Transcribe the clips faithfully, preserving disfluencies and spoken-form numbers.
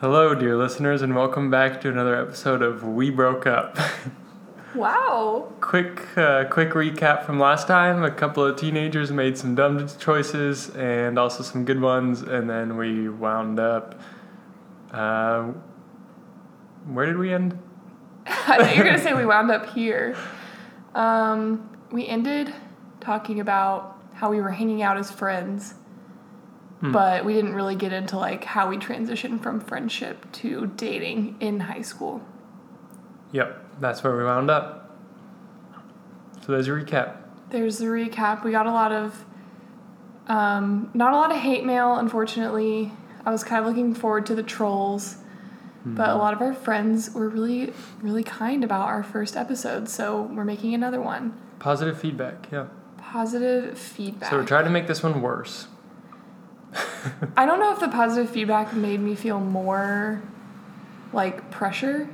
Hello, dear listeners, and welcome back to another episode of We Broke Up. Wow. Quick uh, quick recap from last time. A couple of teenagers made some dumb choices and also some good ones, and then we wound up... Uh, where did we end? I thought you were going to say we wound up here. Um, we ended talking about how we were hanging out as friends, hmm. but we didn't really get into like how we transitioned from friendship to dating in high school. Yep. That's where we wound up. So there's a recap. There's the recap. We got a lot of, um, not a lot of hate mail, unfortunately. I was kind of looking forward to the trolls, mm-hmm. but a lot of our friends were really, really kind about our first episode, so we're making another one. Positive feedback, yeah. Positive feedback. So we're trying to make this one worse. I don't know if the positive feedback made me feel more, like, pressure.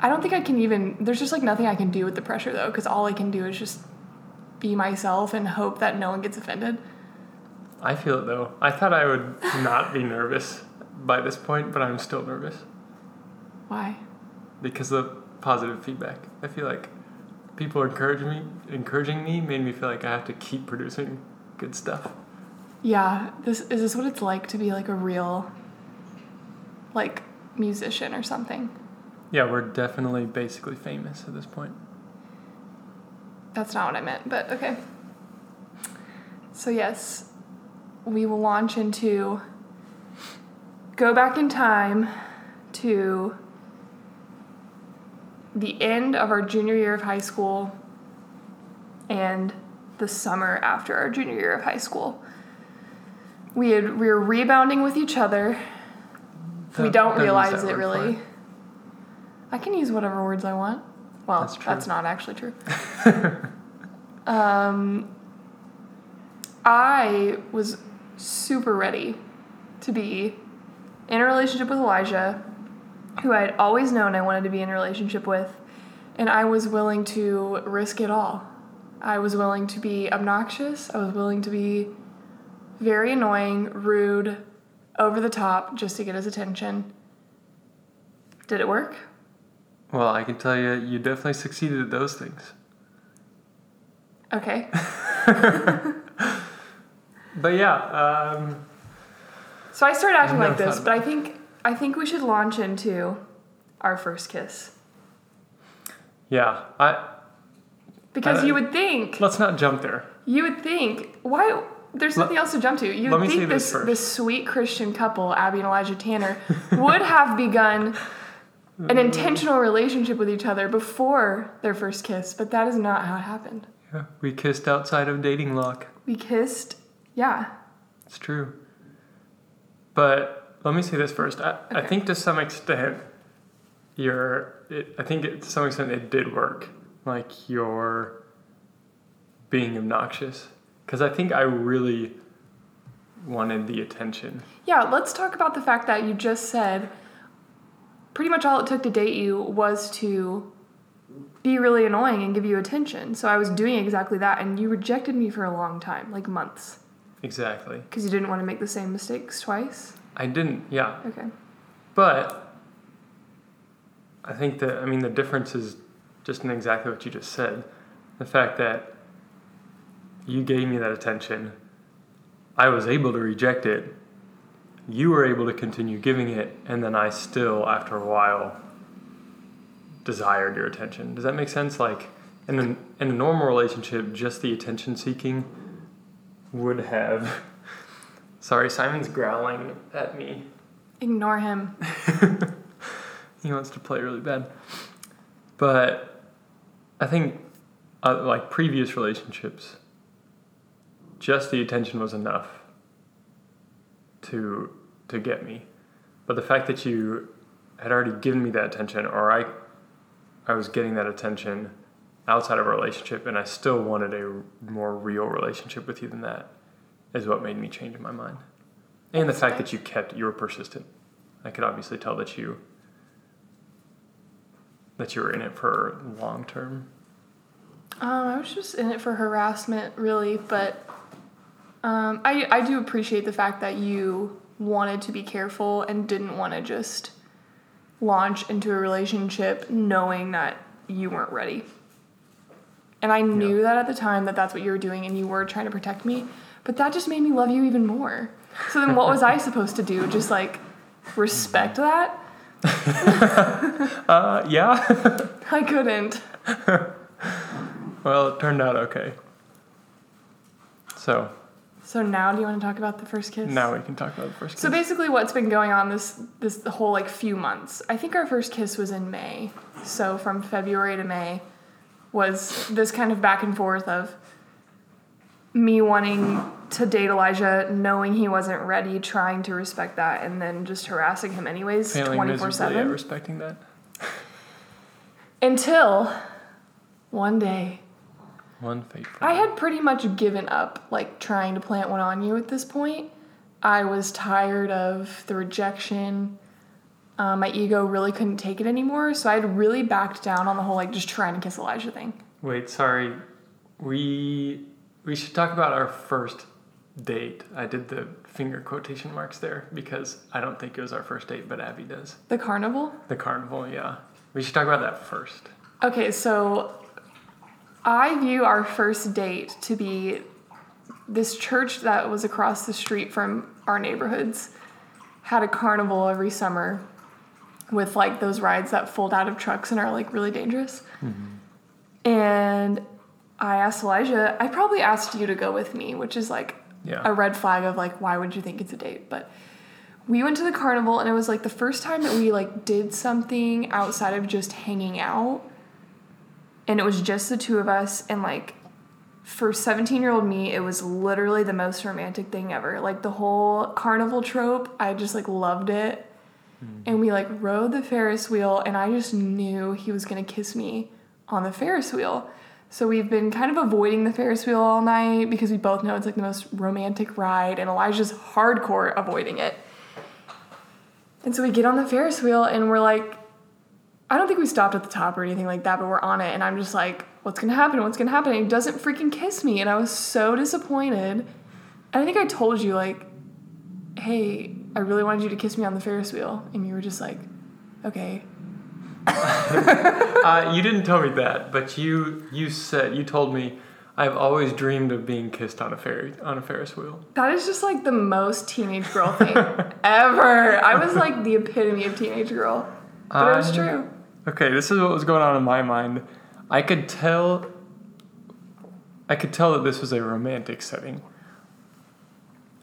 I don't think I can even, there's just like nothing I can do with the pressure though, because all I can do is just be myself and hope that no one gets offended. I feel it though. I thought I would not be nervous by this point, but I'm still nervous. Why? Because of the positive feedback. I feel like people encouraging me, encouraging me made me feel like I have to keep producing good stuff. Yeah. This is this what it's like to be like a real like musician or something? Yeah, we're definitely basically famous at this point. That's not what I meant, but okay. So yes, we will launch into go back in time to the end of our junior year of high school and the summer after our junior year of high school. We had we were rebounding with each other. That we don't realize it really. Fun. I can use whatever words I want. Well, that's, that's not actually true. um, I was super ready to be in a relationship with Elijah, who I had always known I wanted to be in a relationship with, and I was willing to risk it all. I was willing to be obnoxious. I was willing to be very annoying, rude, over the top, just to get his attention. Did it work? Well, I can tell you, you definitely succeeded at those things. Okay. But yeah. Um, so I started acting like this, but I think I think we should launch into our first kiss. Yeah, I. Because I, you would think. Let's not jump there. You would think why there's nothing let, else to jump to. You would think this this, this sweet Christian couple, Abby and Elijah Tanner, would have begun an intentional relationship with each other before their first kiss, but that is not how it happened. Yeah, we kissed outside of dating lock. We kissed, yeah. It's true. But let me say this first. I, okay. I think to some extent, your it, I think it, to some extent it did work. Like your being obnoxious, because I think I really wanted the attention. Yeah, let's talk about the fact that you just said. Pretty much all it took to date you was to be really annoying and give you attention. So I was doing exactly that, and you rejected me for a long time, like months. Exactly. Because you didn't want to make the same mistakes twice? I didn't, yeah. Okay. But I think that, I mean, the difference is just in exactly what you just said. The fact that you gave me that attention, I was able to reject it. You were able to continue giving it, and then I still, after a while, desired your attention. Does that make sense? Like, in a, in a normal relationship, just the attention-seeking would have... Sorry, Simon's growling at me. Ignore him. He wants to play really bad. But I think, uh, like, previous relationships, just the attention was enough to to get me. But the fact that you had already given me that attention, or I I was getting that attention outside of a relationship, and I still wanted a more real relationship with you than that, is what made me change my mind. And the fact that you kept, you were persistent. I could obviously tell that you that you were in it for long term. Um, I was just in it for harassment, really, but Um, I, I do appreciate the fact that you wanted to be careful and didn't want to just launch into a relationship knowing that you weren't ready. And I knew yeah. that at the time that that's what you were doing and you were trying to protect me, but that just made me love you even more. So then what was I supposed to do? Just like respect that? uh, yeah. I couldn't. Well, it turned out okay. So. So now do you want to talk about the first kiss? Now we can talk about the first kiss. So basically what's been going on this this whole like few months. I think our first kiss was in May. So from February to May was this kind of back and forth of me wanting to date Elijah, knowing he wasn't ready, trying to respect that, and then just harassing him anyways, twenty-four seven. Yeah, respecting that. Until one day. One fateful. I had pretty much given up, like, trying to plant one on you at this point. I was tired of the rejection. Um, my ego really couldn't take it anymore, so I had really backed down on the whole, like, just trying to kiss Elijah thing. Wait, sorry. We we should talk about our first date. I did the finger quotation marks there because I don't think it was our first date, but Abby does. The carnival? The carnival, yeah. We should talk about that first. Okay, so I view our first date to be this church that was across the street from our neighborhoods, had a carnival every summer with like those rides that fold out of trucks and are like really dangerous. Mm-hmm. And I asked Elijah, I probably asked you to go with me, which is like yeah. a red flag of like, why would you think it's a date? But we went to the carnival and it was like the first time that we like did something outside of just hanging out. And it was just the two of us, and, like, for seventeen-year-old me, it was literally the most romantic thing ever. Like, the whole carnival trope, I just, like, loved it. Mm-hmm. And we, like, rode the Ferris wheel, and I just knew he was going to kiss me on the Ferris wheel. So we've been kind of avoiding the Ferris wheel all night because we both know it's, like, the most romantic ride, and Elijah's hardcore avoiding it. And so we get on the Ferris wheel, and we're, like, I don't think we stopped at the top or anything like that, but we're on it, and I'm just like, what's going to happen? What's going to happen? And he doesn't freaking kiss me, and I was so disappointed. And I think I told you, like, hey, I really wanted you to kiss me on the Ferris wheel, and you were just like, okay. uh, you didn't tell me that, but you you said, you told me, I've always dreamed of being kissed on a ferry, on a Ferris wheel. That is just, like, the most teenage girl thing ever. I was, like, the epitome of teenage girl. But it was true. Okay, this is what was going on in my mind. I could tell I could tell that this was a romantic setting.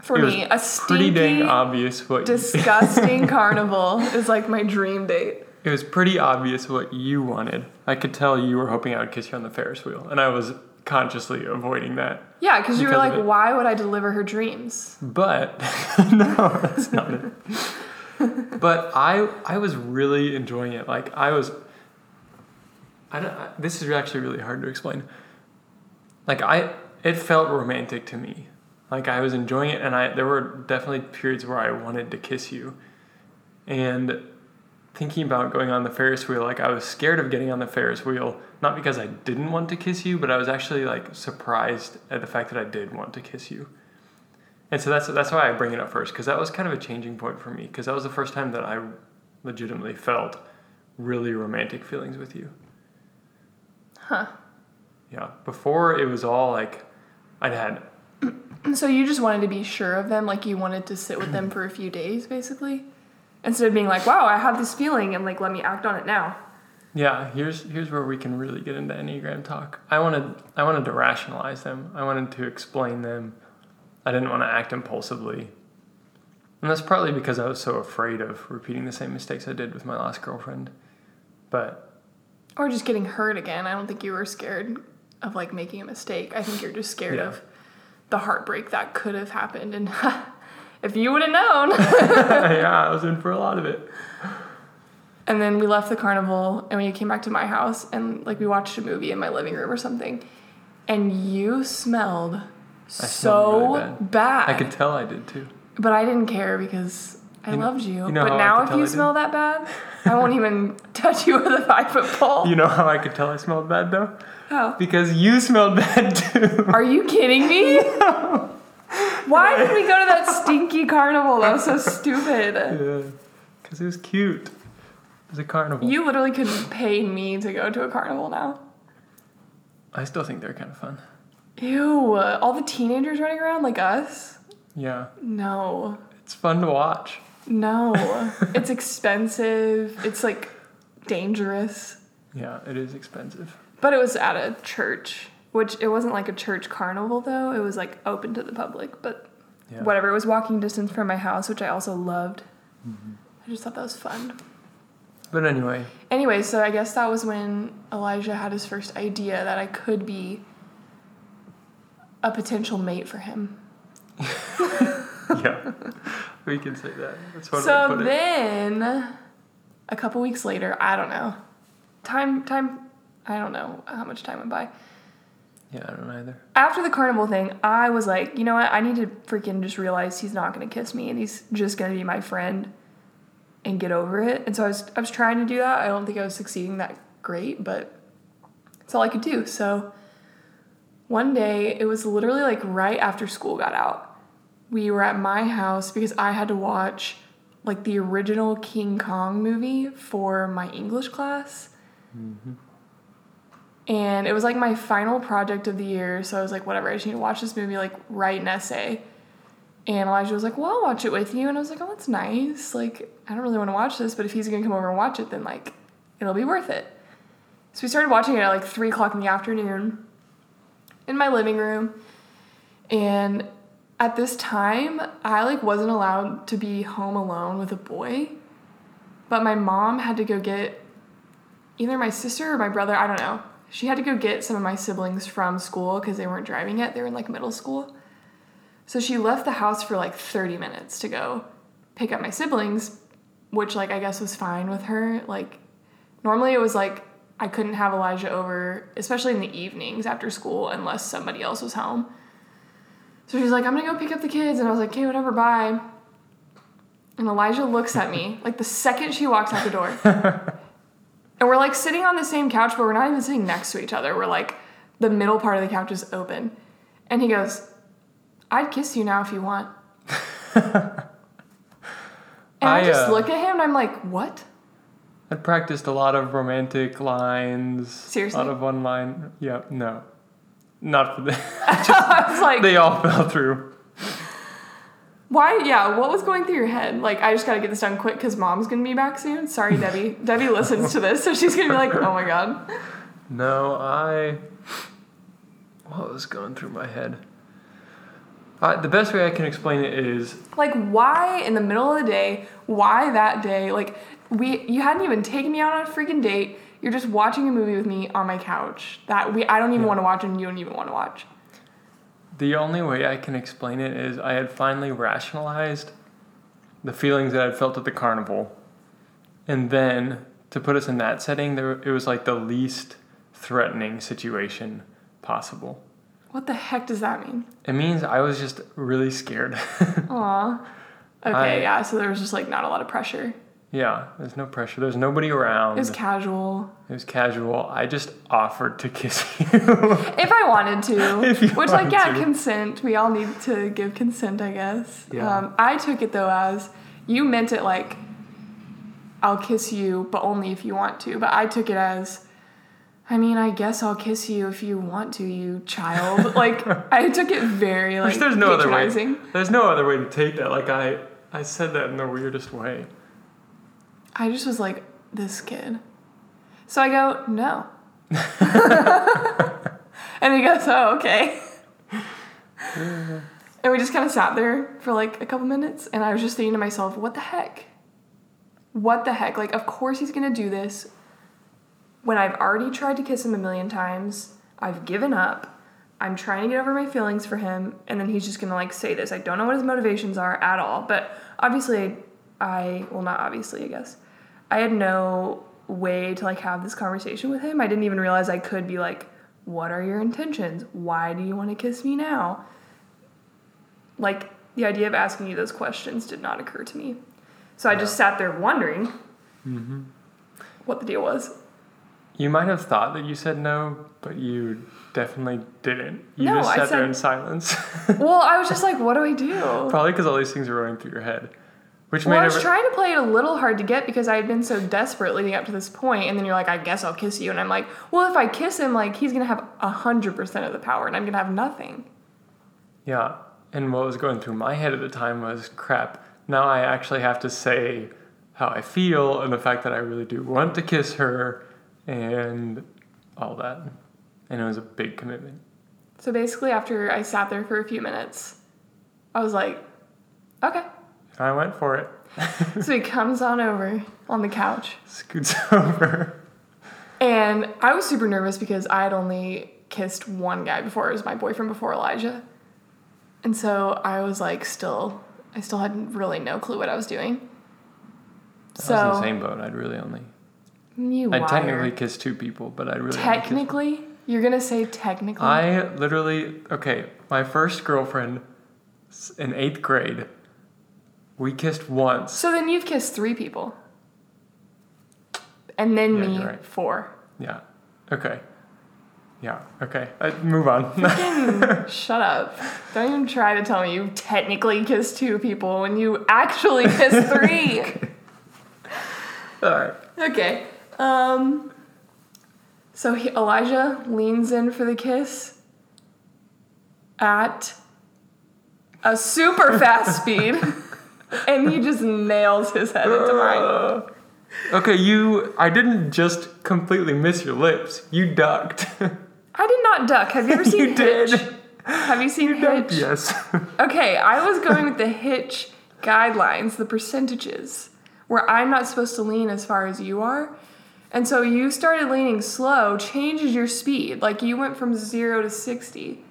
For it me, a stinky, pretty dang obvious what disgusting carnival is like my dream date. It was pretty obvious what you wanted. I could tell you were hoping I would kiss you on the Ferris wheel, and I was consciously avoiding that. Yeah, because you were like, why would I deliver her dreams? But, no, that's not it. But I I was really enjoying it. Like, I was... I don't, I, this is actually really hard to explain. Like, I... It felt romantic to me. Like, I was enjoying it, and I there were definitely periods where I wanted to kiss you. And thinking about going on the Ferris wheel, like, I was scared of getting on the Ferris wheel, not because I didn't want to kiss you, but I was actually, like, surprised at the fact that I did want to kiss you. And so that's that's why I bring it up first, because that was kind of a changing point for me, because that was the first time that I legitimately felt really romantic feelings with you. Huh. Yeah. Before, it was all, like, I'd had... So you just wanted to be sure of them, like you wanted to sit with them for a few days, basically? Instead of being like, wow, I have this feeling, and, like, let me act on it now. Yeah, here's here's where we can really get into Enneagram talk. I wanted I wanted to rationalize them. I wanted to explain them. I didn't want to act impulsively. And that's partly because I was so afraid of repeating the same mistakes I did with my last girlfriend. But... Or just getting hurt again. I don't think you were scared of, like, making a mistake. I think you're just scared yeah. of the heartbreak that could have happened. And if you would have known... yeah, I was in for a lot of it. And then we left the carnival, and we came back to my house, and, like, we watched a movie in my living room or something. And you smelled... I so really bad. bad. I could tell I did too. But I didn't care because I you know, loved you. you know but now if you smell that bad, I won't even touch you with a five foot pole. You know how I could tell I smelled bad though? How? Because you smelled bad too. Are you kidding me? No. Why did we go to that stinky carnival? That was so stupid. Yeah, because it was cute. It was a carnival. You literally could pay me to go to a carnival now. I still think they're kind of fun. Ew, all the teenagers running around like us? Yeah. No. It's fun to watch. No. It's expensive. It's, like, dangerous. Yeah, it is expensive. But it was at a church, which it wasn't like a church carnival, though. It was, like, open to the public, but yeah. Whatever. It was walking distance from my house, which I also loved. Mm-hmm. I just thought that was fun. But anyway. Anyway, so I guess that was when Elijah had his first idea that I could be a potential mate for him. Yeah, we can say that. That's one so way to put then, it. A couple weeks later, I don't know. Time, time, I don't know how much time went by. Yeah, I don't know either. After the carnival thing, I was like, you know what? I need to freaking just realize he's not going to kiss me and he's just going to be my friend and get over it. And so I was, I was trying to do that. I don't think I was succeeding that great, but it's all I could do. So one day, it was literally like right after school got out. We were at my house because I had to watch, like, the original King Kong movie for my English class. Mm-hmm. And it was, like, my final project of the year, so I was like, whatever, I just need to watch this movie, like, write an essay. And Elijah was like, well, I'll watch it with you. And I was like, oh, that's nice. Like, I don't really want to watch this, but if he's going to come over and watch it, then, like, it'll be worth it. So we started watching it at, like, three o'clock in the afternoon in my living room. And at this time, I, like, wasn't allowed to be home alone with a boy, but my mom had to go get either my sister or my brother, I don't know. She had to go get some of my siblings from school because they weren't driving yet. They were in, like, middle school. So she left the house for, like, thirty minutes to go pick up my siblings, which, like, I guess was fine with her. Like, normally it was, like, I couldn't have Elijah over, especially in the evenings after school, unless somebody else was home. So she's like, I'm going to go pick up the kids. And I was like, okay, whatever, bye. And Elijah looks at me, like, the second she walks out the door. And we're, like, sitting on the same couch, but we're not even sitting next to each other. We're, like, the middle part of the couch is open. And he goes, I'd kiss you now if you want. And I, I just uh, look at him, and I'm like, what? I'd practiced a lot of romantic lines. Seriously? A lot of one-line. Yeah, no. Not for them. Just, I was like, they all fell through. Why? Yeah, what was going through your head? Like, I just got to get this done quick because mom's going to be back soon. Sorry, Debbie. Debbie listens to this, so she's going to be like, oh, my God. No, I... What was going through my head? Uh, the best way I can explain it is... Like, why in the middle of the day? Why that day? Like, we you hadn't even taken me out on a freaking date. You're just watching a movie with me on my couch that we I don't even yeah. want to watch and you don't even want to watch. The only way I can explain it is I had finally rationalized the feelings that I'd felt at the carnival. And then, to put us in that setting, there it was like the least threatening situation possible. What the heck does that mean? It means I was just really scared. Aw. Okay, I, yeah, so there was just, like, not a lot of pressure. Yeah, there's no pressure. There's nobody around. It was casual. It was casual. I just offered to kiss you. If I wanted to. If you Which, like, yeah, to. consent. We all need to give consent, I guess. Yeah. Um, I took it, though, as you meant it like, I'll kiss you, but only if you want to. But I took it as, I mean, I guess I'll kiss you if you want to, you child. Like, I took it very, like, Which there's no patronizing. Other way. There's no other way to take that. Like, I, I said that in the weirdest way. I just was like, this kid. So I go, no. And he goes, oh, okay. Yeah. And we just kind of sat there for, like, a couple minutes, and I was just thinking to myself, what the heck? What the heck? Like, of course he's going to do this when I've already tried to kiss him a million times. I've given up. I'm trying to get over my feelings for him, and then he's just going to, like, say this. I don't know what his motivations are at all, but obviously I, well, not obviously, I guess. I had no way to, like, have this conversation with him. I didn't even realize I could be like, what are your intentions? Why do you want to kiss me now? Like, the idea of asking you those questions did not occur to me. So I just sat there wondering mm-hmm. what the deal was. You might have thought that you said no, but you definitely didn't. You no, just sat I said, there in silence. Well, I was just like, what do I do? Probably because all these things are running through your head. Which well, made I was re- trying to play it a little hard to get because I had been so desperate leading up to this point, and then you're like, I guess I'll kiss you. And I'm like, well, if I kiss him, like, he's going to have one hundred percent of the power, and I'm going to have nothing. Yeah, and what was going through my head at the time was, crap, now I actually have to say how I feel and the fact that I really do want to kiss her and all that. And it was a big commitment. So basically after I sat there for a few minutes, I was like, okay. I went for it. So he comes on over on the couch. Scoots over. And I was super nervous because I had only kissed one guy before. It was my boyfriend before Elijah. And so I was like still, I still had really no clue what I was doing. I so, was in the same boat. I'd really only. You I technically kissed two people, but I really Technically? Only kissed one. You're going to say technically? I literally, okay, my first girlfriend in eighth grade... We kissed once. So then you've kissed three people. And then yeah, me, right. Four. Yeah. Okay. Yeah. Okay. I, move on. Freaking shut up. Don't even try to tell me you technically kissed two people when you actually kissed three. Okay. All right. Okay. Um, so he, Elijah leans in for the kiss at a super fast speed. And he just nails his head into mine. Okay, you... I didn't just completely miss your lips. You ducked. I did not duck. Have you ever seen you Hitch? You did. Have you seen you Hitch? Ducked, yes. Okay, I was going with the Hitch guidelines, the percentages, where I'm not supposed to lean as far as you are. And so you started leaning slow, changes your speed. Like, you went from zero to sixty.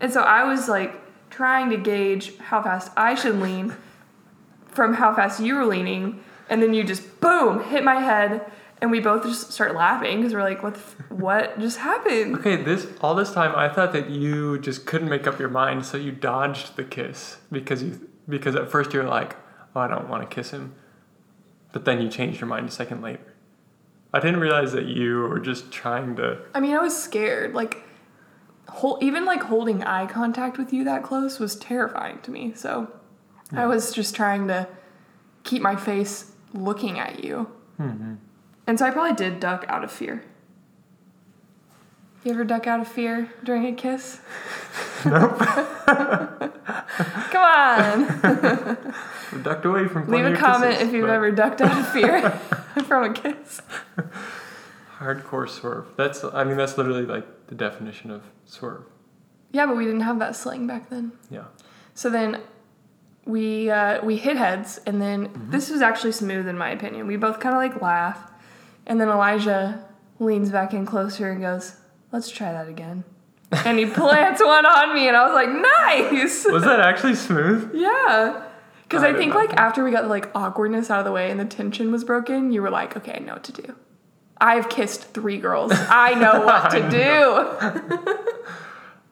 And so I was, like, trying to gauge how fast I should lean... from how fast you were leaning, and then you just, boom, hit my head, and we both just start laughing, because we're like, what the f- what just happened? Okay, this all this time, I thought that you just couldn't make up your mind, so you dodged the kiss, because you because at first you were like, oh, I don't want to kiss him, but then you changed your mind a second later. I didn't realize that you were just trying to... I mean, I was scared, like, whole, even, like, holding eye contact with you that close was terrifying to me, so... Yeah. I was just trying to keep my face looking at you. Mm-hmm. And so I probably did duck out of fear. You ever duck out of fear during a kiss? Nope. Come on. We ducked away from plenty Leave a of comment kisses, if you've but... ever ducked out of fear from a kiss. Hardcore swerve. That's, I mean, that's literally like the definition of swerve. Yeah, but we didn't have that slang back then. Yeah. So then... We uh, we hit heads, and then mm-hmm. This was actually smooth in my opinion. We both kind of like laugh, and then Elijah leans back in closer and goes, let's try that again. And he plants one on me, and I was like, nice! Was that actually smooth? Yeah. Because I, I think like after we got the like awkwardness out of the way and the tension was broken, you were like, okay, I know what to do. I've kissed three girls. I know what to do.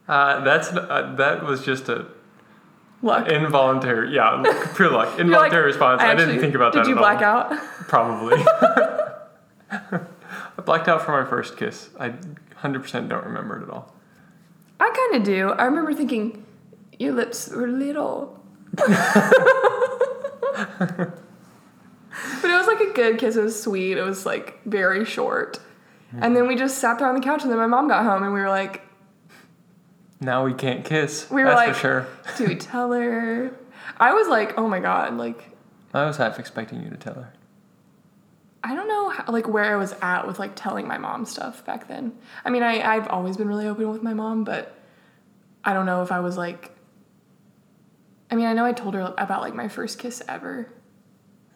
uh, that's uh, That was just a... Luck. Involuntary, yeah, pure luck. Involuntary like, response. I, actually, I didn't think about that at all. Did you black out? Probably. I blacked out for my first kiss. I one hundred percent don't remember it at all. I kind of do. I remember thinking, your lips were little. But it was like a good kiss. It was sweet. It was like very short. Mm. And then we just sat there on the couch, and then my mom got home, and we were like, now we can't kiss. We were that's like, for sure. Do we tell her? I was like, oh my god, like. I was half expecting you to tell her. I don't know, how, like where I was at with like telling my mom stuff back then. I mean, I I've always been really open with my mom, but I don't know if I was like. I mean, I know I told her about like my first kiss ever.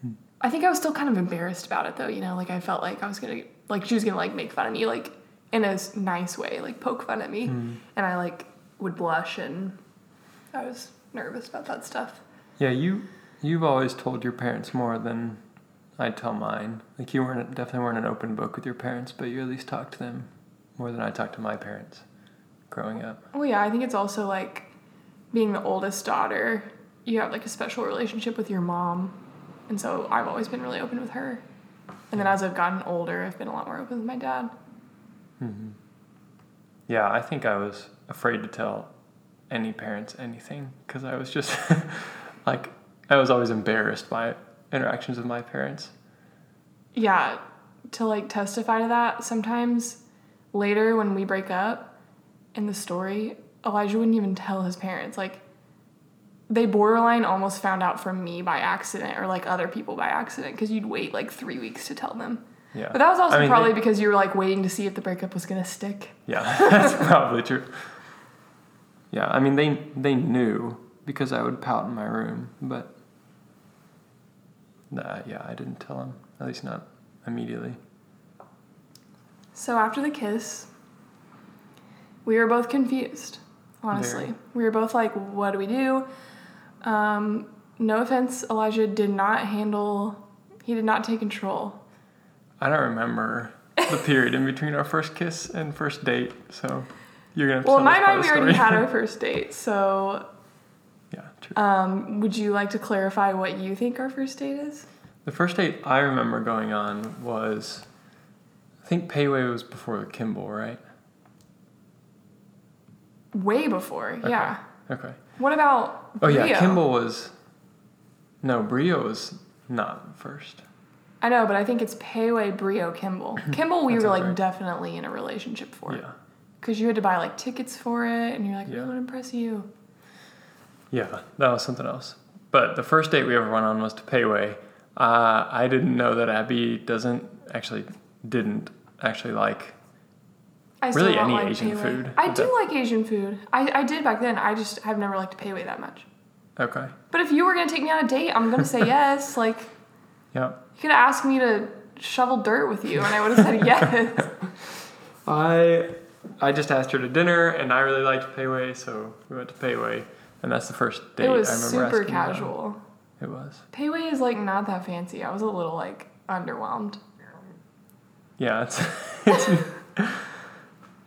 Hmm. I think I was still kind of embarrassed about it though. You know, like I felt like I was gonna like she was gonna like make fun of me like in a nice way, like poke fun at me, hmm. and I like. Would blush, and I was nervous about that stuff. Yeah, you, you've always told your parents more than I tell mine. Like, you weren't definitely weren't an open book with your parents, but you at least talked to them more than I talked to my parents growing up. Well, yeah, I think it's also, like, being the oldest daughter, you have, like, a special relationship with your mom, and so I've always been really open with her. And then as I've gotten older, I've been a lot more open with my dad. Mm-hmm. Yeah, I think I was afraid to tell any parents anything because I was just like, I was always embarrassed by interactions with my parents. Yeah, to like testify to that, sometimes later when we break up in the story, Elijah wouldn't even tell his parents. Like, they borderline almost found out from me by accident or like other people by accident because you'd wait like three weeks to tell them. Yeah. But that was also I mean, probably they, because you were like waiting to see if the breakup was going to stick. Yeah, that's probably true. Yeah, I mean, they they knew because I would pout in my room, but nah, yeah, I didn't tell them, at least not immediately. So after the kiss, we were both confused, honestly. Very. We were both like, what do we do? Um, no offense, Elijah did not handle, he did not take control. I don't remember the period in between our first kiss and first date, so you're going to have to well, tell us part of the story. Well, in my mind, we already had our first date, so... Yeah, true. Um, would you like to clarify what you think our first date is? The first date I remember going on was... I think Pei Wei was before the Kimbell, right? Way before, okay. Yeah. Okay. What about Brio? Oh, yeah, Kimbell was... No, Brio was not first. I know, but I think it's Pei Wei, Brio, Kimbell. Kimbell, we were like right. Definitely in a relationship for. Yeah. Because you had to buy like tickets for it, and you're like, yeah. We want to impress you. Yeah, that was something else. But the first date we ever went on was to Pei Wei. Uh, I didn't know that Abby doesn't actually didn't actually like I still really any like Asian Pei Wei. Food. I do that. Like Asian food. I, I did back then. I just have never liked Pei Wei that much. Okay. But if you were gonna take me on a date, I'm gonna say yes. Like. Yeah. You could have asked me to shovel dirt with you, and I would have said yes. I I just asked her to dinner, and I really liked Pei Wei, so we went to Pei Wei, and that's the first date I remember asking. It was super casual. It was. Pei Wei is, like, not that fancy. I was a little, like, underwhelmed. Yeah, it's it's,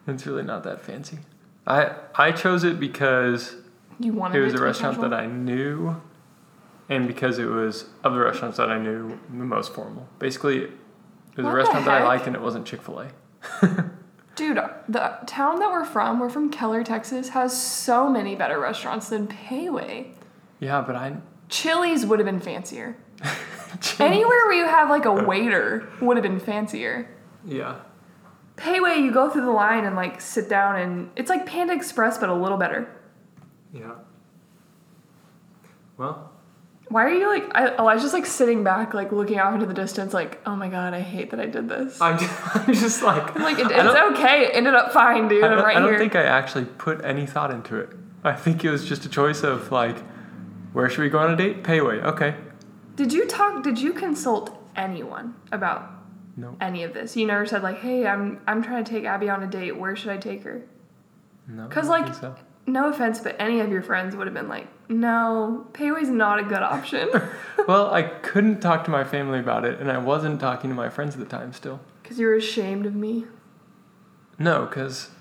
it's really not that fancy. I I chose it because you wanted it was it a restaurant that I knew. And because it was, of the restaurants that I knew, the most formal. Basically, it was what a restaurant that I liked, and it wasn't Chick-fil-A. Dude, the town that we're from, we're from Keller, Texas, has so many better restaurants than Pei Wei. Yeah, but I... Chili's would have been fancier. Anywhere where you have, like, a waiter would have been fancier. Yeah. Pei Wei, you go through the line and, like, sit down, and it's like Panda Express, but a little better. Yeah. Well... Why are you, like... I, Elijah's, like, sitting back, like, looking off into the distance, like, oh, my God, I hate that I did this. I'm just, I'm just like... I'm like, it, it's okay. It ended up fine, dude. I'm right here. I don't think I actually put any thought into it. I think it was just a choice of, like, where should we go on a date? Pei Wei. Okay. Did you talk... Did you consult anyone about nope. any of this? You never said, like, hey, I'm I'm trying to take Abby on a date. Where should I take her? No. Because, like... So. No offense, but any of your friends would have been like, no, Pei Wei's not a good option. Well, I couldn't talk to my family about it, and I wasn't talking to my friends at the time still. Because you were ashamed of me? No, because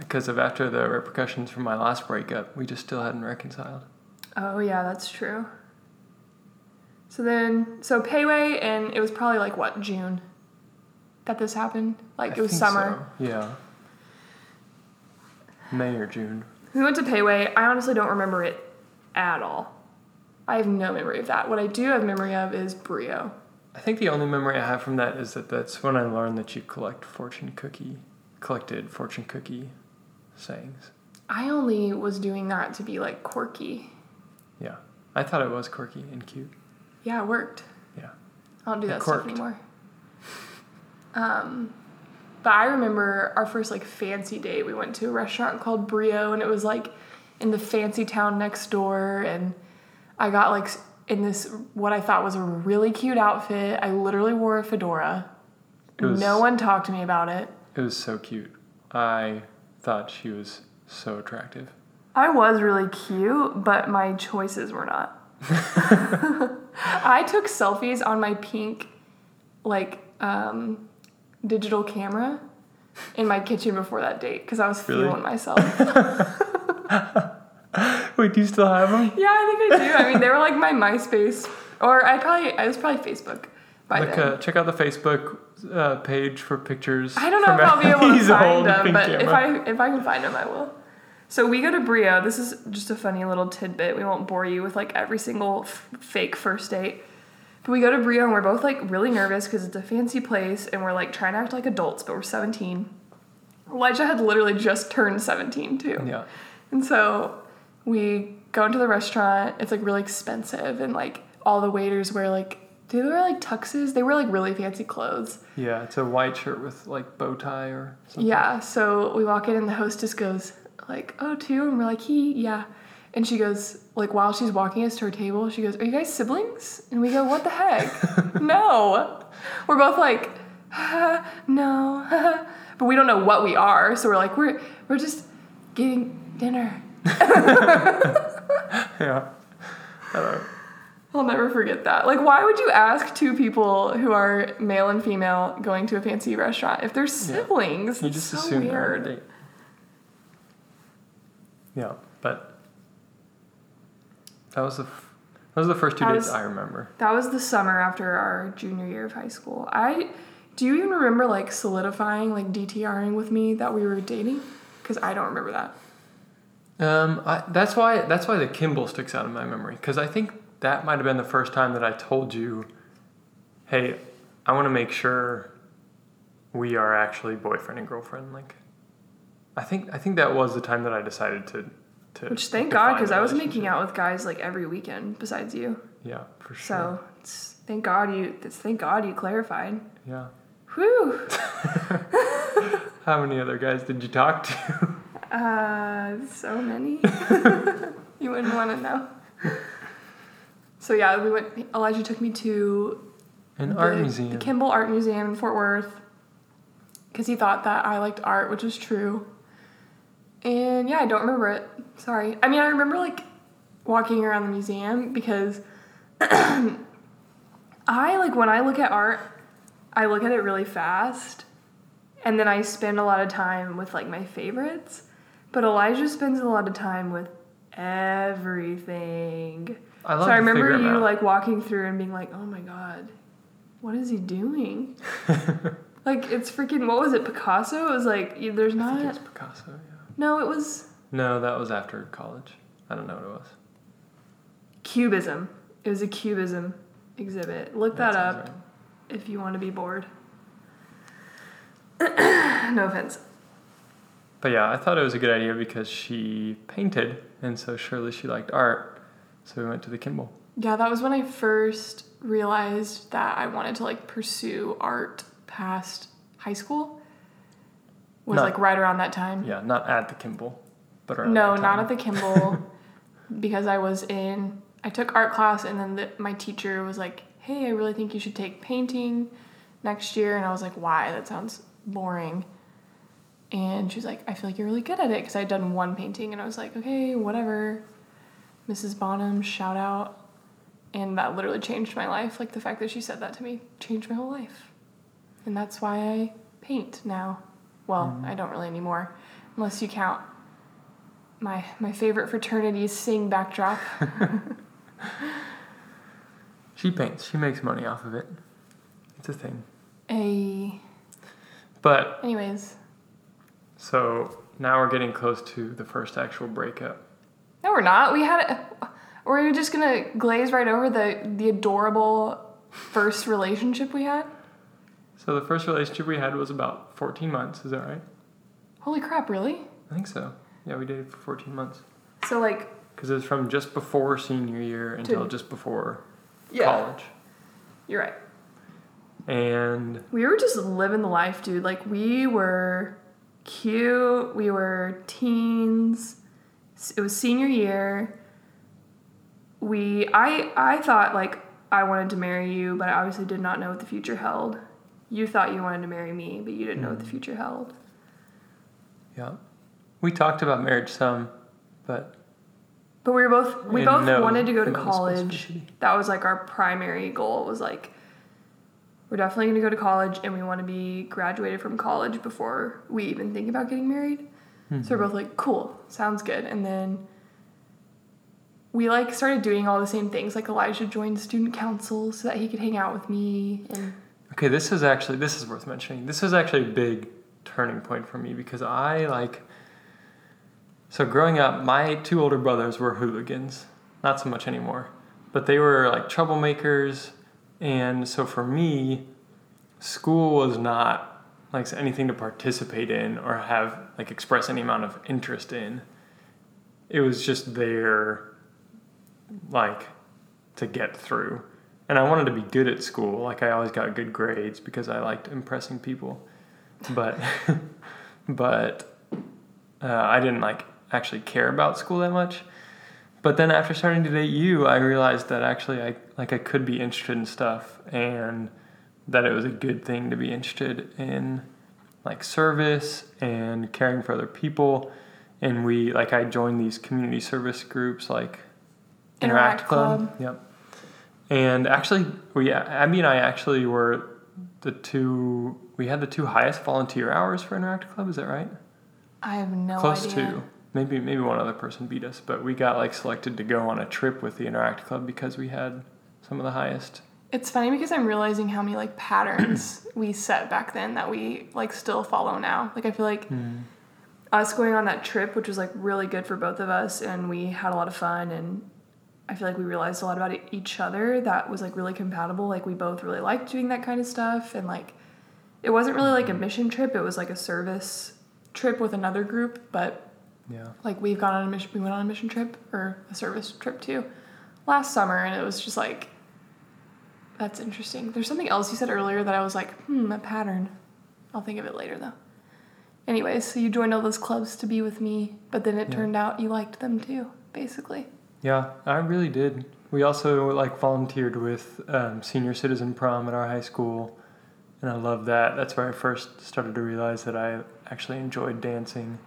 because of after the repercussions from my last breakup, we just still hadn't reconciled. Oh, yeah, that's true. So then, so Pei Wei, and it was probably like, what, June that this happened? Like, I it was summer. So. Yeah. May or June. We went to Pei Wei. I honestly don't remember it at all. I have no memory of that. What I do have memory of is Brio. I think the only memory I have from that is that that's when I learned that you collect fortune cookie, collected fortune cookie sayings. I only was doing that to be, like, quirky. Yeah. I thought it was quirky and cute. Yeah, it worked. Yeah. I don't do that stuff anymore. Um... But I remember our first, like, fancy date, we went to a restaurant called Brio, and it was, like, in the fancy town next door, and I got, like, in this, what I thought was a really cute outfit. I literally wore a fedora. Was, no one talked to me about it. It was so cute. I thought she was so attractive. I was really cute, but my choices were not. I took selfies on my pink, like, um... digital camera in my kitchen before that date because I was really? feeling myself. Wait, do you still have them? Yeah, I think I do. I mean, they were like my MySpace, or I probably I was probably Facebook. by like, then. Uh, check out the Facebook uh, page for pictures. I don't know if I'll be able to find them, but camera. if I if I can find them, I will. So we go to Brio. This is just a funny little tidbit. We won't bore you with like every single f- fake first date. But we go to Brio, and we're both like really nervous because it's a fancy place, and we're like trying to act like adults, but we're seventeen. Elijah had literally just turned seventeen too. Yeah. And so we go into the restaurant. It's like really expensive, and like all the waiters wear like they wear like tuxes. They wear like really fancy clothes. Yeah, it's a white shirt with like bow tie or something. Yeah. So we walk in, and the hostess goes like, "Oh, two," and we're like, "He, yeah." And she goes, like, while she's walking us to her table, she goes, "Are you guys siblings?" And we go, "What the heck? No." We're both like, ah, no. Ah. But we don't know what we are, so we're like, we're we're just getting dinner. Yeah. I don't know. I'll never forget that. Like, why would you ask two people who are male and female going to a fancy restaurant if they're siblings? Yeah. You just so assume weird. They're on a date. Yeah, but... That was the f- that was the first two that dates was, I remember. That was the summer after our junior year of high school. I do you even remember like solidifying like D T R-ing with me that we were dating? Because I don't remember that. Um, I, that's why that's why the Kimbell sticks out in my memory. Because I think that might have been the first time that I told you, "Hey, I want to make sure we are actually boyfriend and girlfriend." Like, I think I think that was the time that I decided to. Which, thank God, because I was making out with guys like every weekend besides you. Yeah, for sure. So it's, thank God you. It's, thank God you clarified. Yeah. Whew. How many other guys did you talk to? Uh, so many. You wouldn't want to know. So yeah, we went. Elijah took me to an the, art museum, the Kimbell Art Museum in Fort Worth, because he thought that I liked art, which was true. And yeah, I don't remember it. Sorry. I mean, I remember like walking around the museum because I like when I look at art, I look at it really fast, and then I spend a lot of time with like my favorites. But Elijah spends a lot of time with everything. I love. So I remember you like walking through and being like, "Oh my God, what is he doing?" Like it's freaking. What was it, Picasso? It was like there's not. I think it's Picasso. Yeah. No, it was... No, that was after college. I don't know what it was. Cubism. It was a Cubism exhibit. Look that, that up right. If you want to be bored. No offense. But yeah, I thought it was a good idea because she painted, and so surely she liked art, so we went to the Kimbell. Yeah, that was when I first realized that I wanted to, like, pursue art past high school. Was not, like right around that time. Yeah, not at the Kimbell, but around no, that time. Not at the Kimbell, because I was in. I took art class, and then the, my teacher was like, "Hey, I really think you should take painting next year." And I was like, "Why? That sounds boring." And she was like, "I feel like you're really good at it," because I had done one painting, and I was like, "Okay, whatever." Missus Bonham, shout out, and that literally changed my life. Like the fact that she said that to me changed my whole life, and that's why I paint now. Well, I don't really anymore, unless you count my my favorite fraternity's sing backdrop. She paints. She makes money off of it. It's a thing. A. But. Anyways. So now we're getting close to the first actual breakup. No, we're not. We had. A, we're just gonna glaze right over the the adorable first relationship we had. So the first relationship we had was about fourteen months, is that right? Holy crap, really? I think so. Yeah, we dated for fourteen months. So like... Because it was from just before senior year until to, just before yeah, college. You're right. And... We were just living the life, dude. Like, we were cute, we were teens, it was senior year. We... I, I thought, like, I wanted to marry you, but I obviously did not know what the future held. You thought you wanted to marry me, but you didn't know what the future held. Yeah. We talked about marriage some, but... But we were both... We both wanted to go to college. That was, like, our primary goal was, like, we're definitely going to go to college, and we want to be graduated from college before we even think about getting married. Mm-hmm. So we're both like, cool, sounds good. And then we, like, started doing all the same things. Like, Elijah joined student council so that he could hang out with me. And okay, this is actually, this is worth mentioning. This was actually a big turning point for me because I, like, so growing up, my two older brothers were hooligans. Not so much anymore. But they were, like, troublemakers. And so for me, school was not, like, anything to participate in or have, like, express any amount of interest in. It was just there, like, to get through. And I wanted to be good at school. Like, I always got good grades because I liked impressing people. But but uh, I didn't, like, actually care about school that much. But then after starting to date you, I realized that actually I, like, I could be interested in stuff and that it was a good thing to be interested in, like, service and caring for other people. And we, like, I joined these community service groups, like Interact Club. Club. Yep. And actually, we Abby and I actually were the two, we had the two highest volunteer hours for Interact Club, is that right? I have no Close idea. Close to. Maybe maybe one other person beat us, but we got, like, selected to go on a trip with the Interact Club because we had some of the highest. It's funny because I'm realizing how many, like, patterns we set back then that we, like, still follow now. Like, I feel like mm. us going on that trip, which was, like, really good for both of us, and we had a lot of fun, and I feel like we realized a lot about each other that was, like, really compatible. Like, we both really liked doing that kind of stuff. And, like, it wasn't really, like, a mission trip. It was, like, a service trip with another group. But, yeah, like, we've gone on a mission. We went on a mission trip or a service trip, too, last summer. And it was just, like, that's interesting. There's something else you said earlier that I was like, hmm, a pattern. I'll think of it later, though. Anyways, so you joined all those clubs to be with me. But then it yeah. turned out you liked them, too, basically. Yeah, I really did. We also, like, volunteered with um, Senior Citizen Prom at our high school, and I love that. That's where I first started to realize that I actually enjoyed dancing.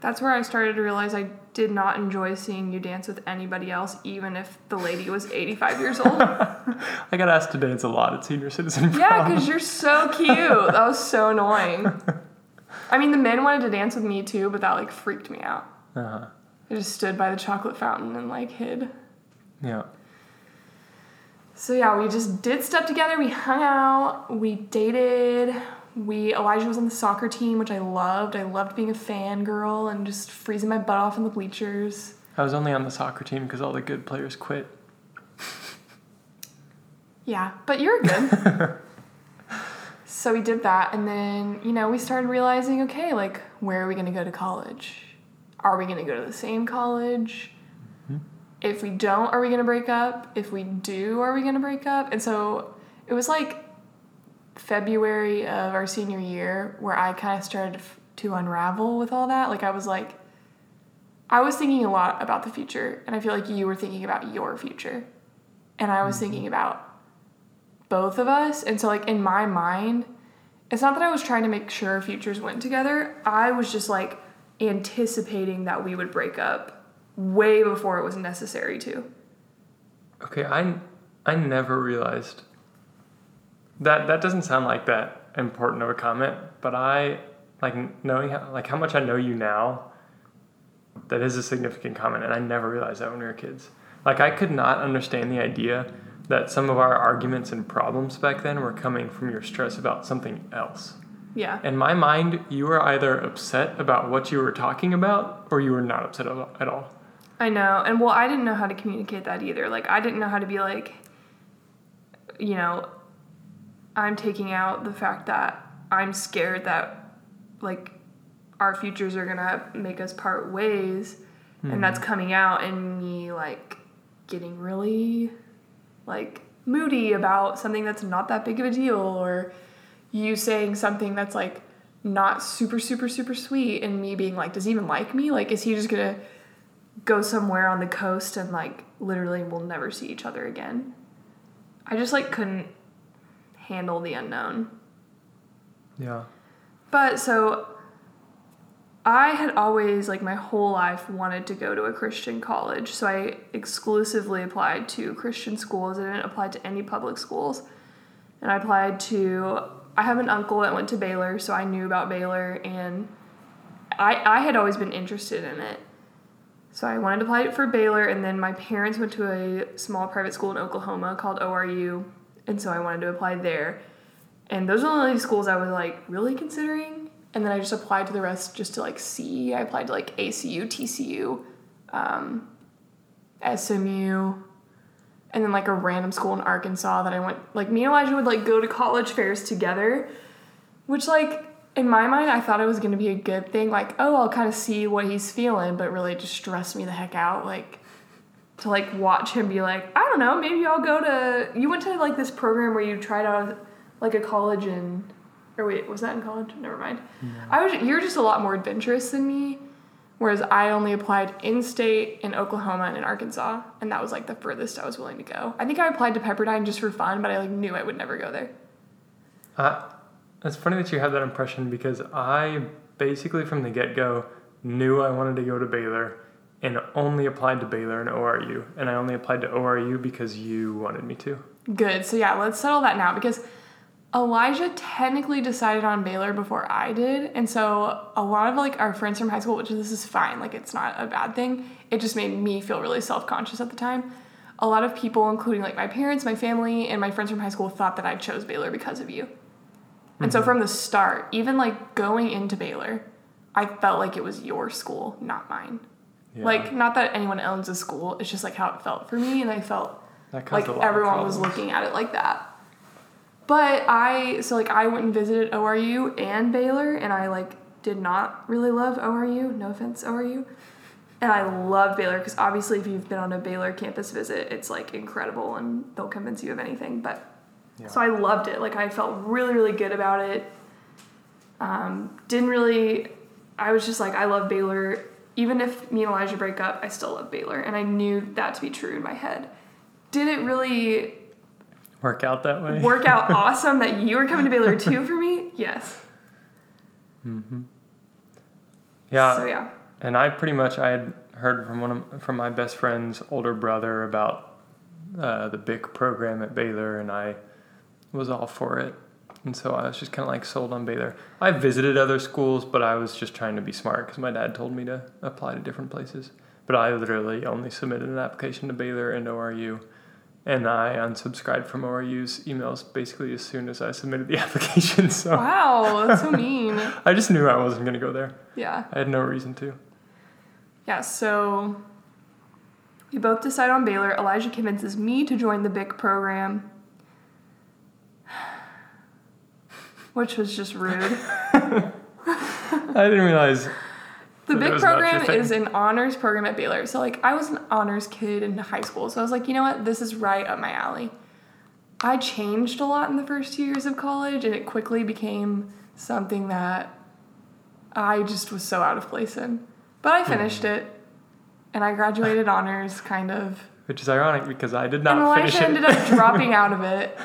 That's where I started to realize I did not enjoy seeing you dance with anybody else, even if the lady was eighty-five years old. I got asked to dance a lot at Senior Citizen Prom. Yeah, because you're so cute. That was so annoying. I mean, the men wanted to dance with me, too, but that, like, freaked me out. Uh-huh. I just stood by the chocolate fountain and, like, hid. Yeah. So, yeah, we just did stuff together. We hung out. We dated. We Elijah was on the soccer team, which I loved. I loved being a fangirl and just freezing my butt off in the bleachers. I was only on the soccer team because all the good players quit. Yeah, but you're good. So we did that, and then, you know, we started realizing, okay, like, where are we going to go to college? Are we going to go to the same college? Mm-hmm. If we don't, are we going to break up? If we do, are we going to break up? And so it was, like, February of our senior year where I kind of started to unravel with all that. Like, I was, like, I was thinking a lot about the future, and I feel like you were thinking about your future. And I was mm-hmm. thinking about both of us. And so, like, in my mind, it's not that I was trying to make sure our futures went together. I was just, like, anticipating that we would break up way before it was necessary to. Okay, I, I never realized. That that doesn't sound like that important of a comment, but I, like, knowing how, like, how much I know you now, that is a significant comment, and I never realized that when we were kids. Like, I could not understand the idea that some of our arguments and problems back then were coming from your stress about something else. Yeah. In my mind, you were either upset about what you were talking about or you were not upset at all. I know. And, well, I didn't know how to communicate that either. Like, I didn't know how to be like, you know, I'm taking out the fact that I'm scared that, like, our futures are going to make us part ways. Mm-hmm. And that's coming out in me, like, getting really, like, moody about something that's not that big of a deal, or you saying something that's, like, not super, super, super sweet, and me being like, does he even like me? Like, is he just going to go somewhere on the coast and, like, literally we'll never see each other again? I just, like, couldn't handle the unknown. Yeah. But, so, I had always, like, my whole life wanted to go to a Christian college, so I exclusively applied to Christian schools. I didn't apply to any public schools. And I applied to... I have an uncle that went to Baylor, so I knew about Baylor, and I, I had always been interested in it. So I wanted to apply for Baylor, and then my parents went to a small private school in Oklahoma called O R U, and so I wanted to apply there. And those were the only schools I was, like, really considering, and then I just applied to the rest just to, like, see. I applied to, like, A C U, T C U, um, S M U, and then, like, a random school in Arkansas that I went, like, me and Elijah would, like, go to college fairs together, which, like, in my mind, I thought it was going to be a good thing. Like, oh, I'll kind of see what he's feeling, but really just stressed me the heck out. Like, to, like, watch him be like, I don't know, maybe I'll go to... You went to, like, this program where you tried out, like, a college in... Or wait, was that in college? Never mind. Yeah. I was. You're just a lot more adventurous than me, whereas I only applied in-state, in Oklahoma, and in Arkansas, and that was, like, the furthest I was willing to go. I think I applied to Pepperdine just for fun, but I, like, knew I would never go there. Uh It's funny that you have that impression because I basically from the get-go knew I wanted to go to Baylor and only applied to Baylor and O R U. And I only applied to O R U because you wanted me to. Good. So, yeah, let's settle that now because Elijah technically decided on Baylor before I did. And so a lot of, like, our friends from high school, which this is fine. Like, it's not a bad thing. It just made me feel really self-conscious at the time. A lot of people, including, like, my parents, my family, and my friends from high school thought that I chose Baylor because of you. And so from the start, even, like, going into Baylor, I felt like it was your school, not mine. Yeah. Like, not that anyone owns a school. It's just, like, how it felt for me. And I felt like everyone was looking at it like that. But I, so, like, I went and visited O R U and Baylor, and I, like, did not really love O R U. No offense, O R U. And I love Baylor because, obviously, if you've been on a Baylor campus visit, it's, like, incredible, and they'll convince you of anything. But... Yeah. So I loved it. Like, I felt really, really good about it. Um, didn't really... I was just like, I love Baylor. Even if me and Elijah break up, I still love Baylor. And I knew that to be true in my head. Did it really... Work out that way? Work out awesome that you were coming to Baylor too for me? Yes. Mm-hmm. Yeah. So, yeah. And I pretty much... I had heard from one of, from my best friend's older brother about uh, the B I C program at Baylor, and I... was all for it, and so I was just kind of like sold on Baylor. I visited other schools, but I was just trying to be smart because my dad told me to apply to different places. But I literally only submitted an application to Baylor and O R U, and I unsubscribed from O R U's emails basically as soon as I submitted the application. So wow, that's so mean. I just knew I wasn't going to go there. Yeah, I had no reason to. Yeah, so we both decide on Baylor. Elijah convinces me to join the B I C program. Which was just rude. I didn't realize. The B I C program is an honors program at Baylor. So, like, I was an honors kid in high school. So I was like, you know what? This is right up my alley. I changed a lot in the first two years of college, and it quickly became something that I just was so out of place in. But I finished mm. it, and I graduated honors, kind of. Which is ironic because I did not and finish it. And Elijah ended up dropping out of it.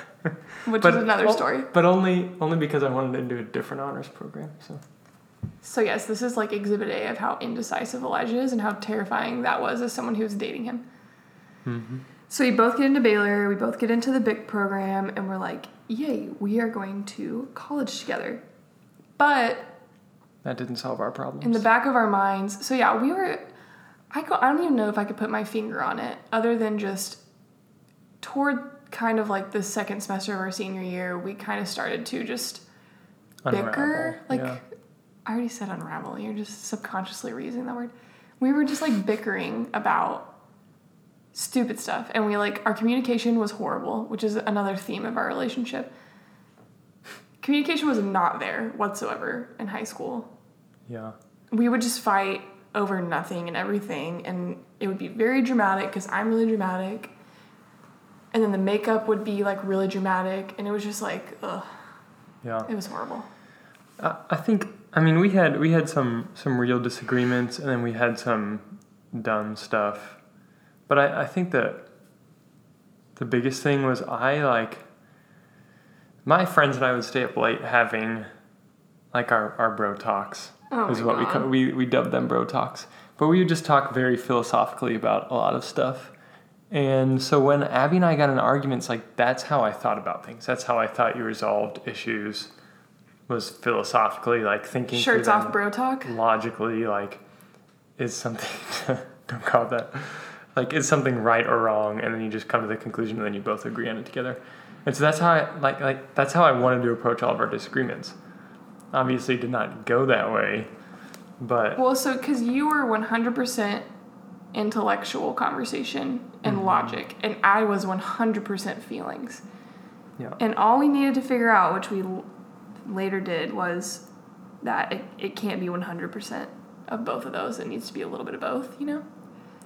Which but, is another well, story. But only only because I wanted to do a different honors program. So So yes, this is like exhibit A of how indecisive Elijah is and how terrifying that was as someone who was dating him. Mm-hmm. So we both get into Baylor, we both get into the B I C program, and we're like, yay, we are going to college together. But... That didn't solve our problems. In the back of our minds. So yeah, we were... I, go, I don't even know if I could put my finger on it other than just toward... kind of like the second semester of our senior year, we kind of started to just unravel, bicker. Like, yeah. I already said unravel. You're just subconsciously reusing that word. We were just, like, bickering about stupid stuff. And we, like, our communication was horrible, which is another theme of our relationship. Communication was not there whatsoever in high school. Yeah. We would just fight over nothing and everything. And it would be very dramatic because I'm really dramatic. And then the makeup would be, like, really dramatic. And it was just, like, ugh. Yeah. It was horrible. Uh, I think, I mean, we had we had some, some real disagreements. And then we had some dumb stuff. But I, I think that the biggest thing was I, like, my friends and I would stay up late having, like, our, our bro talks. Oh, is what we, co- we we dubbed them bro talks. But we would just talk very philosophically about a lot of stuff. And so when Abby and I got in arguments, like, that's how I thought about things. That's how I thought you resolved issues, was philosophically, like, thinking. Shirts off bro talk? Logically, like, is something to don't call it that. Like, is something right or wrong? And then you just come to the conclusion, and then you both agree on it together. And so that's how I like like that's how I wanted to approach all of our disagreements. Obviously, it did not go that way, but well, so because you were one hundred percent intellectual conversation and mm-hmm. logic, and I was one hundred percent feelings. Yeah. And all we needed to figure out, which we l- later did, was that it, it can't be one hundred percent of both of those. It needs to be a little bit of both, you know?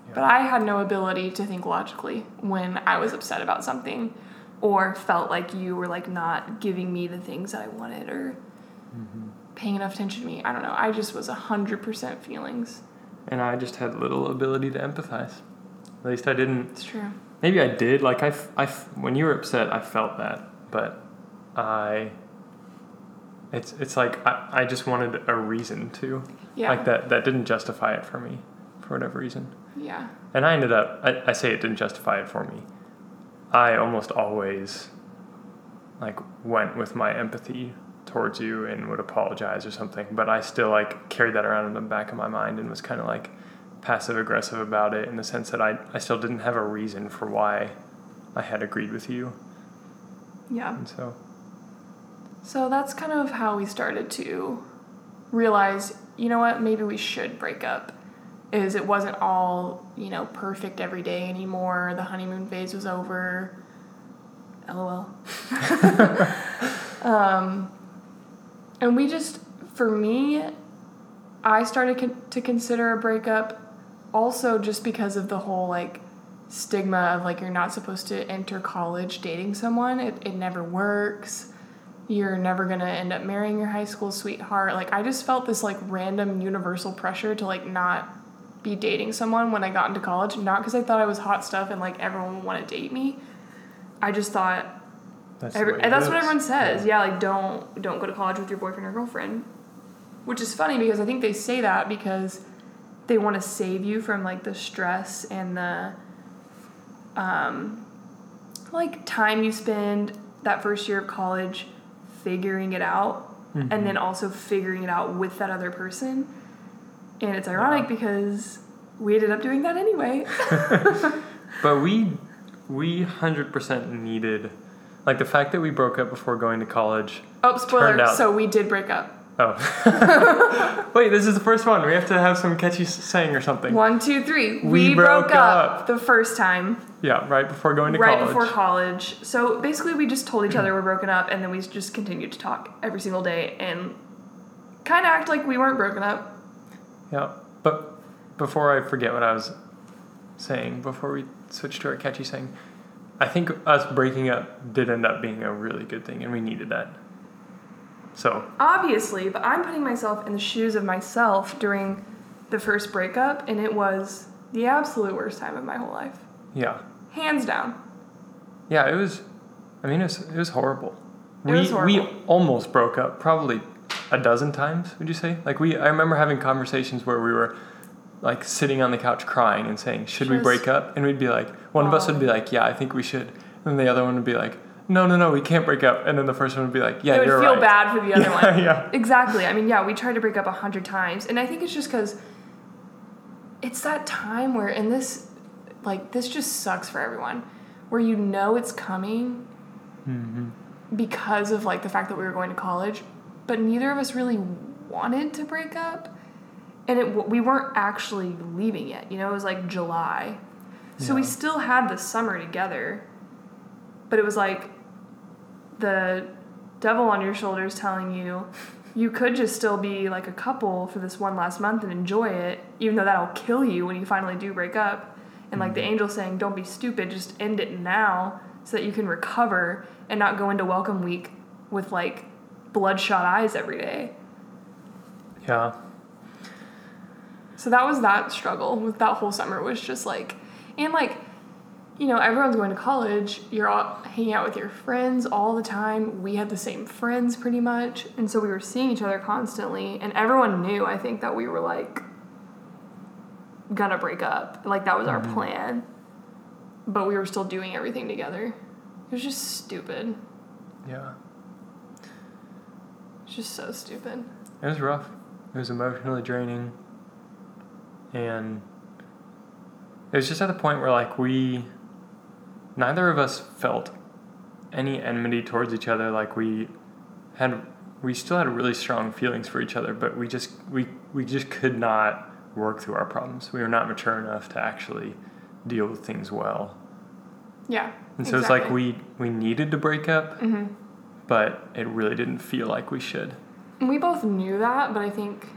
Yeah. But I had no ability to think logically when I was upset about something or felt like you were, like, not giving me the things I wanted or mm-hmm. paying enough attention to me. I don't know. I just was one hundred percent feelings. And I just had little ability to empathize. At least I didn't. It's true. Maybe I did. Like, I, I, when you were upset, I felt that. But I, it's it's like I, I just wanted a reason to. Yeah. Like, that, that didn't justify it for me for whatever reason. Yeah. And I ended up, I, I say it didn't justify it for me. I almost always, like, went with my empathy towards you and would apologize or something. But I still, like, carried that around in the back of my mind and was kind of, like, passive-aggressive about it in the sense that I, I still didn't have a reason for why I had agreed with you. Yeah. And so. So that's kind of how we started to realize, you know what, maybe we should break up. Is it wasn't all, you know, perfect every day anymore. The honeymoon phase was over. LOL. um, and we just, for me, I started con- to consider a breakup also just because of the whole, like, stigma of, like, you're not supposed to enter college dating someone. It, it never works. You're never going to end up marrying your high school sweetheart. Like, I just felt this, like, random universal pressure to, like, not be dating someone when I got into college. Not because I thought I was hot stuff and, like, everyone would want to date me. I just thought... That's, every- that's what everyone says. Yeah, yeah, like, don't don't go to college with your boyfriend or girlfriend. Which is funny because I think they say that because they want to save you from, like, the stress and the, um, like, time you spend that first year of college figuring it out mm-hmm. and then also figuring it out with that other person. And it's ironic yeah. because we ended up doing that anyway. But we, we one hundred percent needed, like, the fact that we broke up before going to college. Oh, spoiler. Out- so we did break up. Oh. Wait, this is the first one. We have to have some catchy saying or something. One, two, three. We, we broke, broke up, up the first time. Yeah, right before going to right college. Right before college. So basically we just told each other we're broken up, and then we just continued to talk every single day and kind of act like we weren't broken up. Yeah, but before I forget what I was saying, before we switch to our catchy saying, I think us breaking up did end up being a really good thing, and we needed that. So obviously, but I'm putting myself in the shoes of myself during the first breakup, and it was the absolute worst time of my whole life. Yeah. Hands down. Yeah, it was, I mean, it was, it was horrible. It we, was horrible. We almost broke up probably a dozen times, would you say? Like, we, I remember having conversations where we were, like, sitting on the couch crying and saying, should Just, we break up? And we'd be like, one um, of us would be like, yeah, I think we should. And the other one would be like, no, no, no, we can't break up. And then the first one would be like, yeah, you're right. It would feel bad for the other yeah, one. Yeah. Exactly. I mean, yeah, we tried to break up a hundred times. And I think it's just because it's that time where, and this, like, this just sucks for everyone, where you know it's coming mm-hmm. because of, like, the fact that we were going to college, but neither of us really wanted to break up. And it, we weren't actually leaving yet. You know, it was, like, July. Yeah. So we still had the summer together. But it was like the devil on your shoulders telling you, you could just still be like a couple for this one last month and enjoy it, even though that'll kill you when you finally do break up. And like the angel saying, don't be stupid, just end it now so that you can recover and not go into welcome week with like bloodshot eyes every day. Yeah. So that was that struggle with that whole summer. It was just like, and like, you know, everyone's going to college, you're all hanging out with your friends all the time. We had the same friends pretty much. And so we were seeing each other constantly. And everyone knew, I think, that we were, like, gonna break up. Like, that was mm-hmm. our plan. But we were still doing everything together. It was just stupid. Yeah. It's just so stupid. It was rough. It was emotionally draining. And it was just at the point where, like, we, neither of us felt any enmity towards each other. Like, we had, we still had really strong feelings for each other, but we just, we, we just could not work through our problems. We were not mature enough to actually deal with things well. Yeah. And so exactly. It's like we, we needed to break up, mm-hmm. but it really didn't feel like we should. We both knew that, but I think,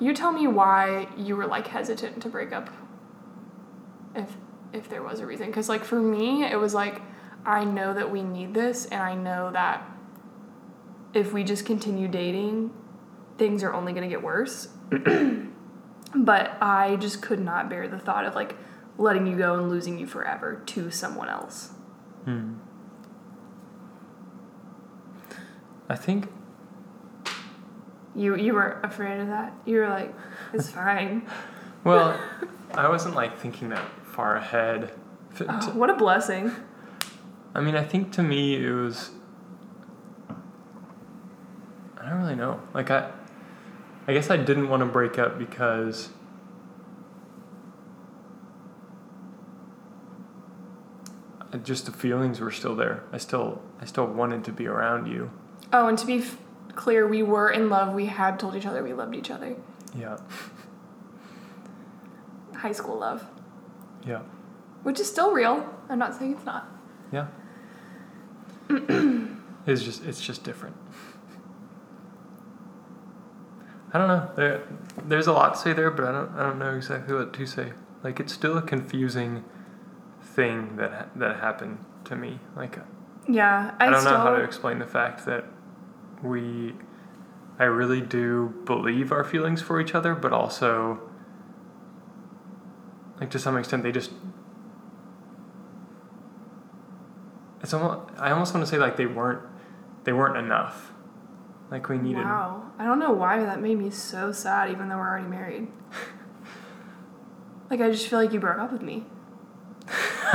you tell me why you were, like, hesitant to break up, if if there was a reason. Because, like, for me, it was like, I know that we need this, and I know that if we just continue dating, things are only going to get worse. But I just could not bear the thought of, like, letting you go and losing you forever to someone else. Hmm. I think... You you were afraid of that? You were like, it's fine. Well, I wasn't, like, thinking that far ahead. Oh, what a blessing. I mean, I think to me it was... I don't really know. Like, I... I guess I didn't want to break up because... just the feelings were still there. I still I still wanted to be around you. Oh, and to be f- clear, we were in love. We had told each other we loved each other. Yeah. High school love. Yeah. Which is still real. I'm not saying it's not. Yeah. It's just it's just different. I don't know. There there's a lot to say there, but I don't I don't know exactly what to say. Like, it's still a confusing thing that that happened to me. Like, yeah, I, I don't still... know how to explain the fact that we, I really do believe our feelings for each other, but also, like, to some extent, they just, it's almost, I almost want to say, like, they weren't, they weren't enough. Like, we needed. Wow. I don't know why that made me so sad, even though we're already married. Like, I just feel like you broke up with me.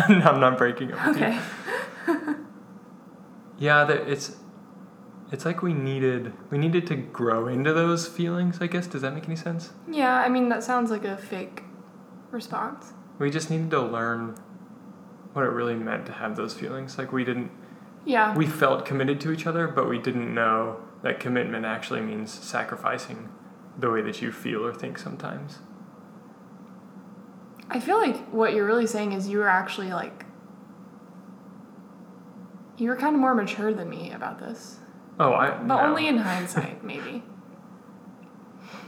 No, I'm not breaking up with okay. you. Yeah, that it's, it's like we needed, we needed to grow into those feelings, I guess. Does that make any sense? Yeah, I mean, that sounds like a fake response. We just needed to learn what it really meant to have those feelings. Like, we didn't, yeah, we felt committed to each other, but we didn't know that commitment actually means sacrificing the way that you feel or think sometimes. I feel like what you're really saying is you were actually, like, you were kind of more mature than me about this. Oh, I... But no. Only in hindsight, maybe.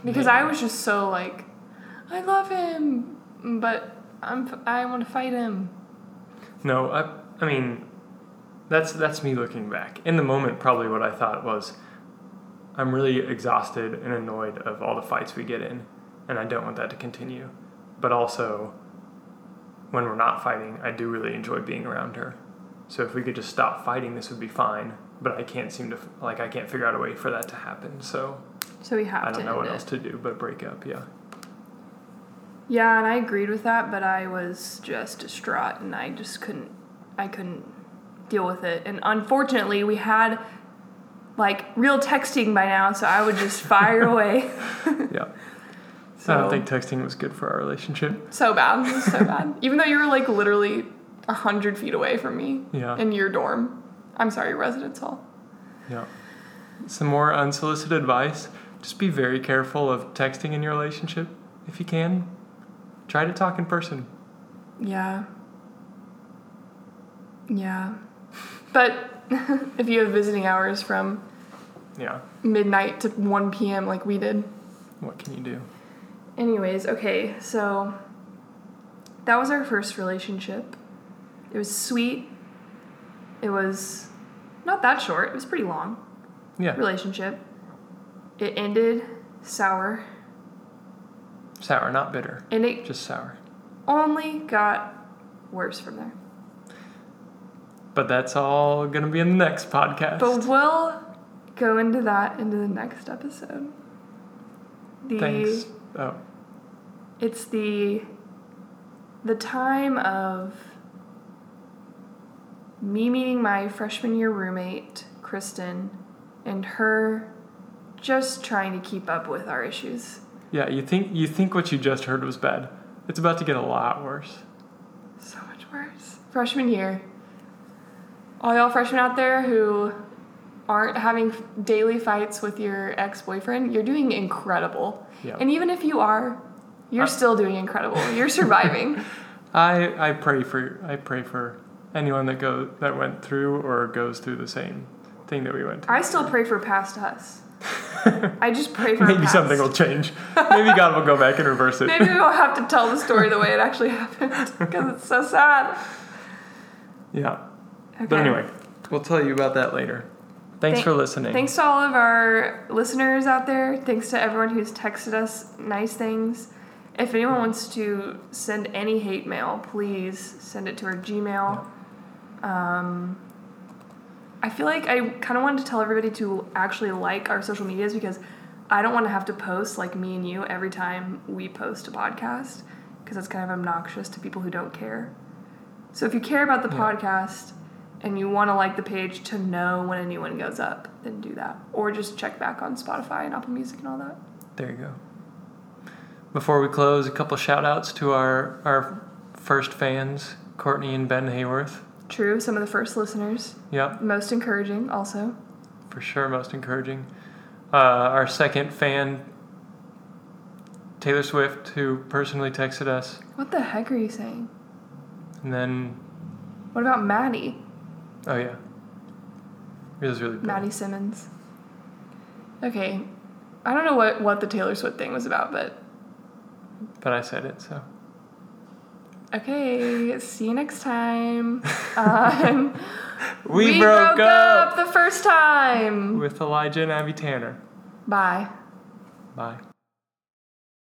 Because maybe. I was just so, like, I love him, but I'm, I want to fight him. No, I I mean, that's that's me looking back. In the moment, probably what I thought was, I'm really exhausted and annoyed of all the fights we get in, and I don't want that to continue. But also, when we're not fighting, I do really enjoy being around her. So if we could just stop fighting, this would be fine. But I can't seem to, like, I can't figure out a way for that to happen. So, so we have I don't to know what it. else to do but break up, yeah. Yeah, and I agreed with that, but I was just distraught, and I just couldn't, I couldn't deal with it. And unfortunately, we had, like, real texting by now, so I would just fire away. Yeah. So, I don't think texting was good for our relationship. So bad. It was so bad. Even though you were, like, literally one hundred feet away from me. Yeah. In your dorm. I'm sorry, residence hall. Yeah. Some more unsolicited advice. Just be very careful of texting in your relationship. If you can, try to talk in person. Yeah. Yeah. But if you have visiting hours from yeah. midnight to one p.m. like we did. What can you do? Anyways, okay, so that was our first relationship. It was sweet. It was not that short. It was pretty long. Yeah. Relationship. It ended sour. Sour, not bitter. And it just sour. Only got worse from there. But that's all going to be in the next podcast. But we'll go into that into the next episode. The Thanks. Oh. It's the the time of me meeting my freshman year roommate, Kristen, and her just trying to keep up with our issues. Yeah, you think you think what you just heard was bad. It's about to get a lot worse. So much worse. Freshman year. All y'all freshmen out there who aren't having daily fights with your ex-boyfriend, you're doing incredible. Yep. And even if you are, you're I, still doing incredible. You're surviving. I I pray for I pray for anyone that go that went through or goes through the same thing that we went through. I still pray for past us. I just pray for maybe something will change. Maybe God will go back and reverse it. Maybe we won't have to tell the story the way it actually happened because it's so sad. Yeah. Okay. But anyway, we'll tell you about that later. Thanks Th- for listening. Thanks to all of our listeners out there. Thanks to everyone who's texted us nice things. If anyone yeah. wants to send any hate mail, please send it to our Gmail. Yeah. Um, I feel like I kind of wanted to tell everybody to actually like our social medias because I don't want to have to post like me and you every time we post a podcast because that's kind of obnoxious to people who don't care. So if you care about the yeah. podcast and you want to like the page to know when a new one goes up, then do that. Or just check back on Spotify and Apple Music and all that. There you go. Before we close, a couple shout-outs to our, our first fans, Courtney and Ben Hayworth. True, some of the first listeners. Yep. Most encouraging, also. For sure, most encouraging. Uh, our second fan, Taylor Swift, who personally texted us. What the heck are you saying? And then... What about Maddie? Oh, yeah. It was really bad. Maddie Simmons. Okay. I don't know what, what the Taylor Swift thing was about, but... But I said it, so... Okay, see you next time. Um, we, we broke, broke up. up the first time. With Elijah and Abby Tanner. Bye. Bye.